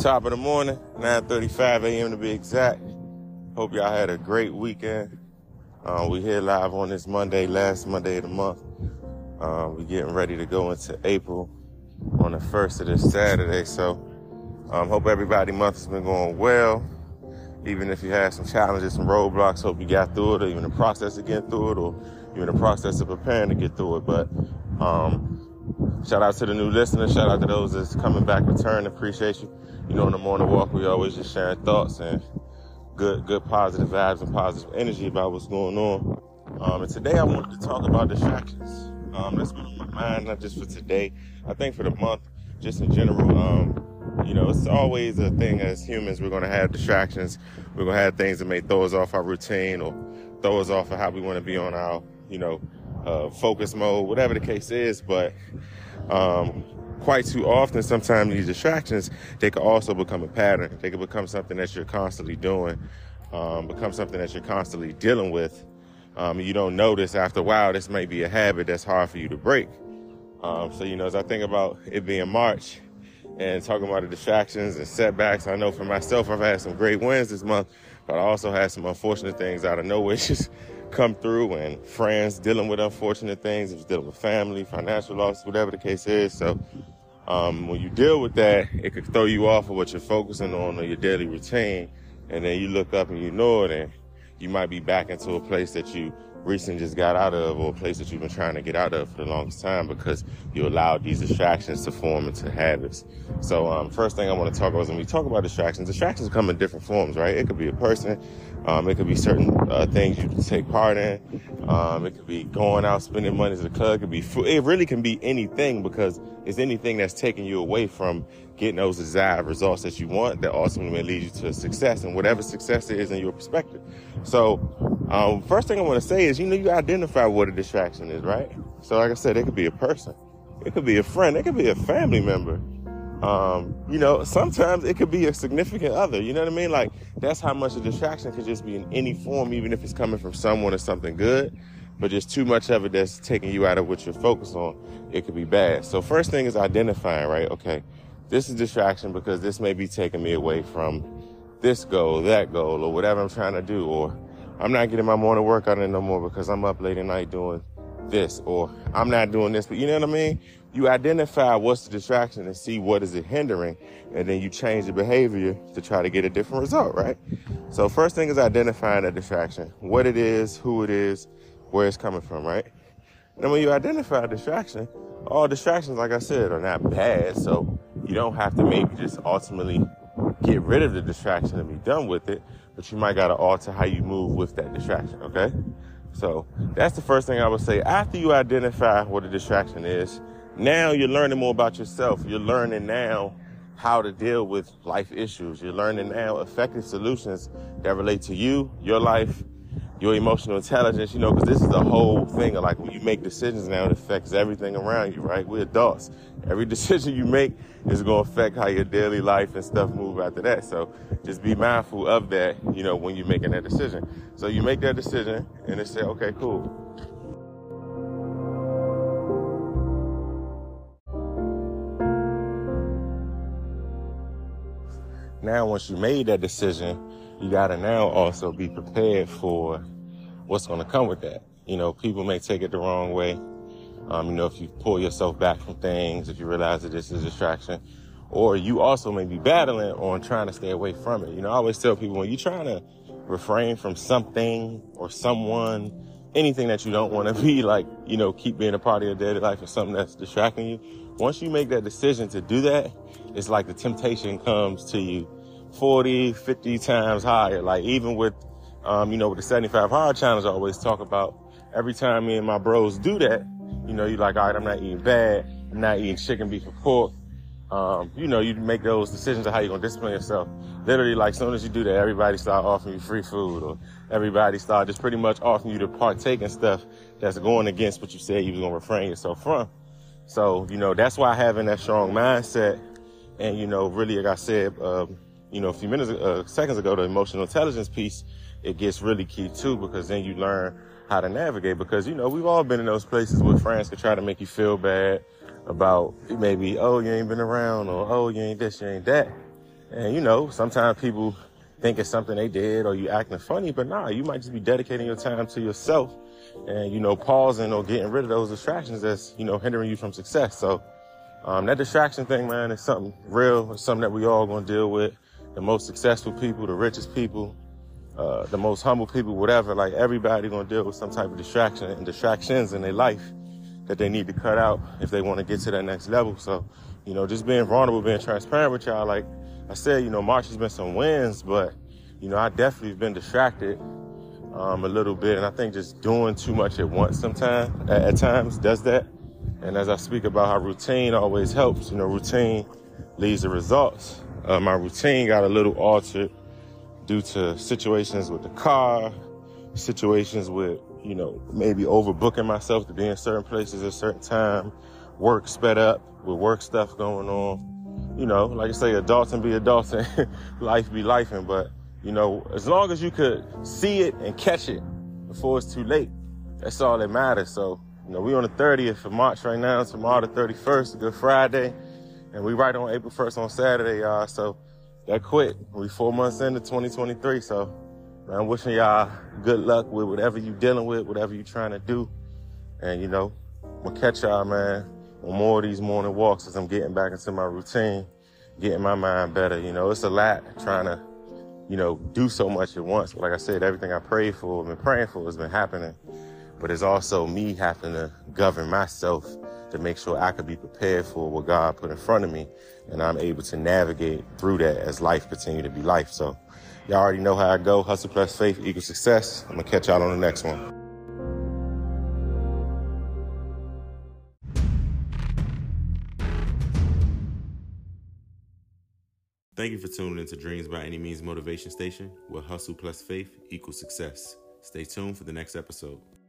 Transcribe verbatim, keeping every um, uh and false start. Top of the morning, nine thirty-five a.m. to be exact. Hope y'all had a great weekend. Uh, we here live on this Monday, last Monday of the month. Uh, we getting ready to go into April on the first of this Saturday. So um, hope everybody's month has been going well. Even if you had some challenges, some roadblocks, hope you got through it, or even the process of getting through it, or even the process of preparing to get through it. But um, shout out to the new listeners. Shout out to those that's coming back, returning. Appreciate you. You know, in the morning walk, we always just sharing thoughts and good, good positive vibes and positive energy about what's going on. Um, and today I wanted to talk about distractions. Um, that's been on my mind, not just for today. I think for the month, just in general. Um, you know, it's always a thing as humans, we're going to have distractions. We're going to have things that may throw us off our routine or throw us off of how we want to be on our, you know, uh, focus mode, whatever the case is. But, um, quite too often, sometimes these distractions, they can also become a pattern. They can become something that you're constantly doing, um, become something that you're constantly dealing with. Um, you don't notice after a while, this may be a habit that's hard for you to break. Um, so, you know, as I think about it being March and talking about the distractions and setbacks, I know for myself, I've had some great wins this month, but I also had some unfortunate things out of nowhere just come through, and friends dealing with unfortunate things, if you're dealing with family, financial loss, whatever the case is. So, Um, when you deal with that, it could throw you off of what you're focusing on or your daily routine. And then you look up and you know it, and you might be back into a place that you recently just got out of, or a place that you've been trying to get out of for the longest time, because you allowed these distractions to form into habits. So, um, first thing I want to talk about is when we talk about distractions, distractions come in different forms, right? It could be a person. Um, it could be certain uh, things you can take part in. Um, it could be going out, spending money at the club. It could be food. It really can be anything, because it's anything that's taking you away from getting those desired results that you want that ultimately lead you to success, and whatever success it is in your perspective. So, um, first thing I want to say is, you know, you identify what a distraction is, right? So, like I said, it could be a person. It could be a friend. It could be a family member. Um, you know, sometimes it could be a significant other, you know what I mean? Like, that's how much a distraction could just be in any form, even if it's coming from someone or something good, but just too much of it that's taking you out of what you're focused on, it could be bad. So first thing is identifying, right? Okay, this is distraction because this may be taking me away from this goal, that goal, or whatever I'm trying to do, or I'm not getting my morning workout in no more because I'm up late at night doing this, or I'm not doing this, but you know what I mean? You identify what's the distraction and see what is it hindering, and then you change the behavior to try to get a different result, right? So first thing is identifying that distraction, what it is, who it is, where it's coming from, right? And when you identify a distraction, all distractions, like I said, are not bad, so you don't have to maybe just ultimately get rid of the distraction and be done with it, but you might got to alter how you move with that distraction, okay? So that's the first thing I would say. After you identify what a distraction is, now you're learning more about yourself. You're learning now how to deal with life issues. You're learning now effective solutions that relate to you, your life, your emotional intelligence, you know, because this is the whole thing of, like, when you make decisions now, it affects everything around you, right? We're adults. Every decision you make is going to affect how your daily life and stuff move after that. So just be mindful of that, you know, when you're making that decision. So you make that decision and they say, okay, cool. Now, once you made that decision, you got to now also be prepared for what's going to come with that. You know, people may take it the wrong way. Um, you know, if you pull yourself back from things, if you realize that this is a distraction, or you also may be battling on trying to stay away from it. You know, I always tell people, when you're trying to refrain from something or someone, anything that you don't want to be, like, you know, keep being a part of your daily life or something that's distracting you. Once you make that decision to do that, it's like the temptation comes to you forty, fifty times higher. Like, even with, um, you know, with the seventy-five hard challenge I always talk about, every time me and my bros do that, you know, you're like, all right, I'm not eating bad. I'm not eating chicken, beef, or pork. Um, you know, you make those decisions of how you're going to discipline yourself. Literally, like, as soon as you do that, everybody start offering you free food, or everybody start just pretty much offering you to partake in stuff that's going against what you said you was going to refrain yourself from. So, you know, that's why having that strong mindset and, you know, really, like I said, um, you know, a few minutes, uh, seconds ago, the emotional intelligence piece, it gets really key too, because then you learn how to navigate, because, you know, we've all been in those places where friends could try to make you feel bad about maybe, oh, you ain't been around, or, oh, you ain't this, you ain't that. And, you know, sometimes people think it's something they did or you acting funny, but nah, you might just be dedicating your time to yourself and, you know, pausing or getting rid of those distractions that's, you know, hindering you from success. So um, that distraction thing, man, is something real. It's something that we all gonna deal with. The most successful people, the richest people, uh, the most humble people, whatever, like everybody gonna deal with some type of distraction and distractions in their life that they need to cut out if they want to get to that next level. So, you know, just being vulnerable, being transparent with y'all. Like I said, you know, March has been some wins, but, you know, I definitely have been distracted um, a little bit. And I think just doing too much at once sometimes, at, at times, does that. And as I speak about how routine always helps, you know, routine leads to results. Uh, my routine got a little altered due to situations with the car, situations with, you know, maybe overbooking myself to be in certain places at a certain time, work sped up with work stuff going on. You know, like I say, adults and be adults and life be lifing. But, you know, as long as you could see it and catch it before it's too late, that's all that matters. So, you know, we on the thirtieth of March right now. Tomorrow the thirty-first, Good Friday. And we right on April first on Saturday, y'all. So that quick. We four months into twenty twenty-three. So, man, I'm wishing y'all good luck with whatever you dealing with, whatever you trying to do. And, you know, we'll catch y'all, man, on more of these morning walks as I'm getting back into my routine, getting my mind better. You know, it's a lot trying to, you know, do so much at once. But like I said, everything I prayed for, I've been praying for, has been happening. But it's also me having to govern myself to make sure I could be prepared for what God put in front of me. And I'm able to navigate through that as life continue to be life. So, y'all already know how I go. Hustle plus faith equals success. I'm going to catch y'all on the next one. Thank you for tuning into Dreams by Any Means Motivation Station, where hustle plus faith equals success. Stay tuned for the next episode.